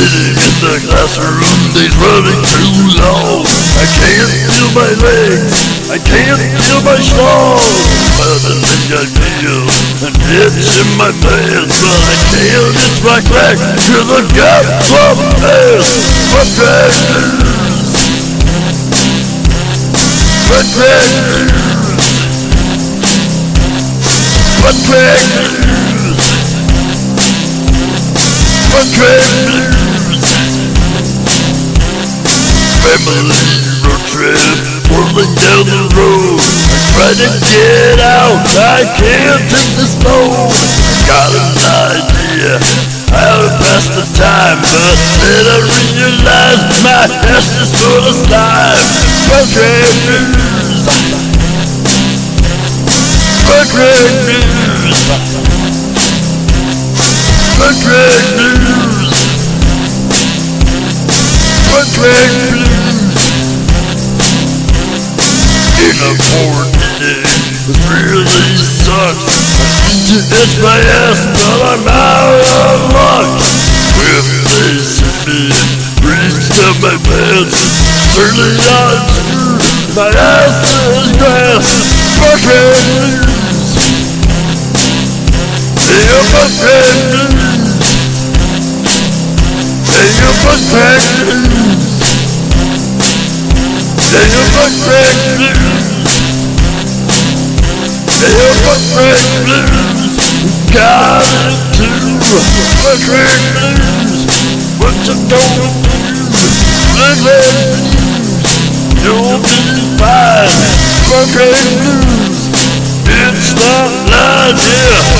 sitting in the classroom, they're running too long. I can't feel my legs, I can't feel my strong. I don't think I feel, and it's in my pants, but I can't hit my back to the gap from past. Road trip blues. Family road trip, rolling down the road. Try to get out, I can't take the snow. Got an idea how to pass the time, but then I realize my ass is full of slime. Road trip blues. In a poor day, it really sucks. It's my ass, but I'm out of luck. If they see me, reach down my pants, turning on to my ass is grass. Fuck red blues. Got it too. Fuck red blues. What you gonna do? Fuck red blues. You'll be fine. Fuck red blues. It's not lying.